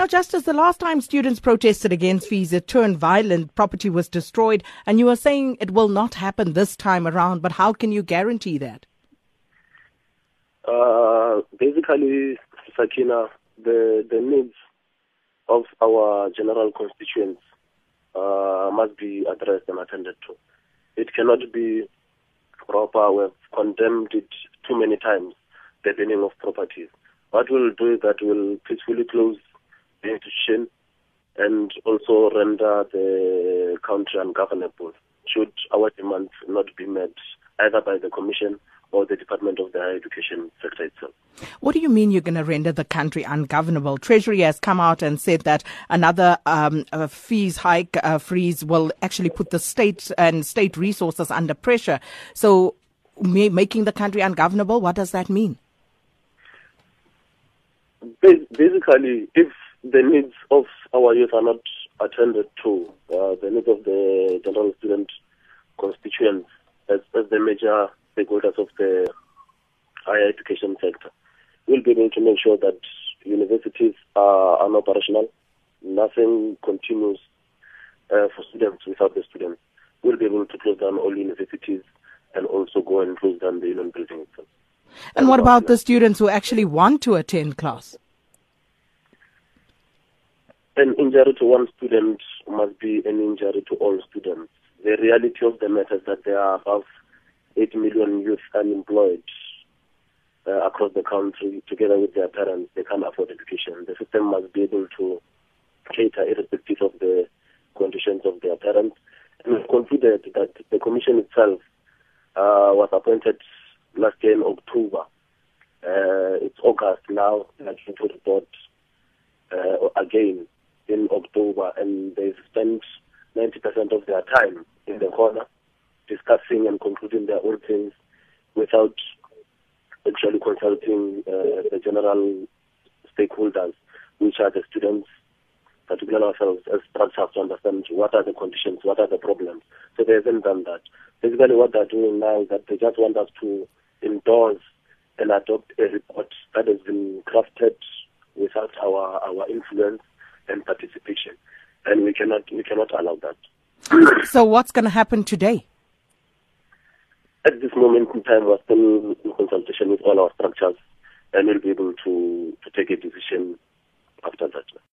Now, Justice, the last time students protested against fees, it turned violent, property was destroyed, and you are saying it will not happen this time around, but how can you guarantee that? Basically, Sakina, the needs of our general constituents must be addressed and attended to. It cannot be proper. We have condemned it too many times, the burning of properties. What we'll do is that we'll peacefully close the institution and also render the country ungovernable should our demands not be met either by the Commission or the Department of the Higher Education sector itself. What do you mean you're going to render the country ungovernable? Treasury has come out and said that another fees freeze will actually put the state and state resources under pressure. So making the country ungovernable, what does that mean? Basically, if the needs of our youth are not attended to, the needs of the general student constituents as the major stakeholders of the higher education sector, we'll be able to make sure that universities are unoperational. Nothing continues for students without the students. We'll be able to close down all universities and also go and close down the union building itself. And what about the students who actually want to attend class? An injury to one student must be an injury to all students. The reality of the matter is that there are above 8 million youth unemployed across the country. Together with their parents, they can't afford education. The system must be able to cater irrespective of the conditions of their parents. And we've concluded that the Commission itself was appointed last year in October. It's August now. They're due to report again in October, and they spent 90% of their time in the corner discussing and concluding their own things without actually consulting the general stakeholders, which are the students, particularly ourselves as structures, to understand what are the conditions, what are the problems. So they haven't done that. Basically what they're doing now is that they just want us to endorse and adopt a report that has been crafted without our influence and participation. And we cannot allow that. So what's going to happen today? At this moment in time, we're still in consultation with all our structures, and we'll be able to take a decision after that.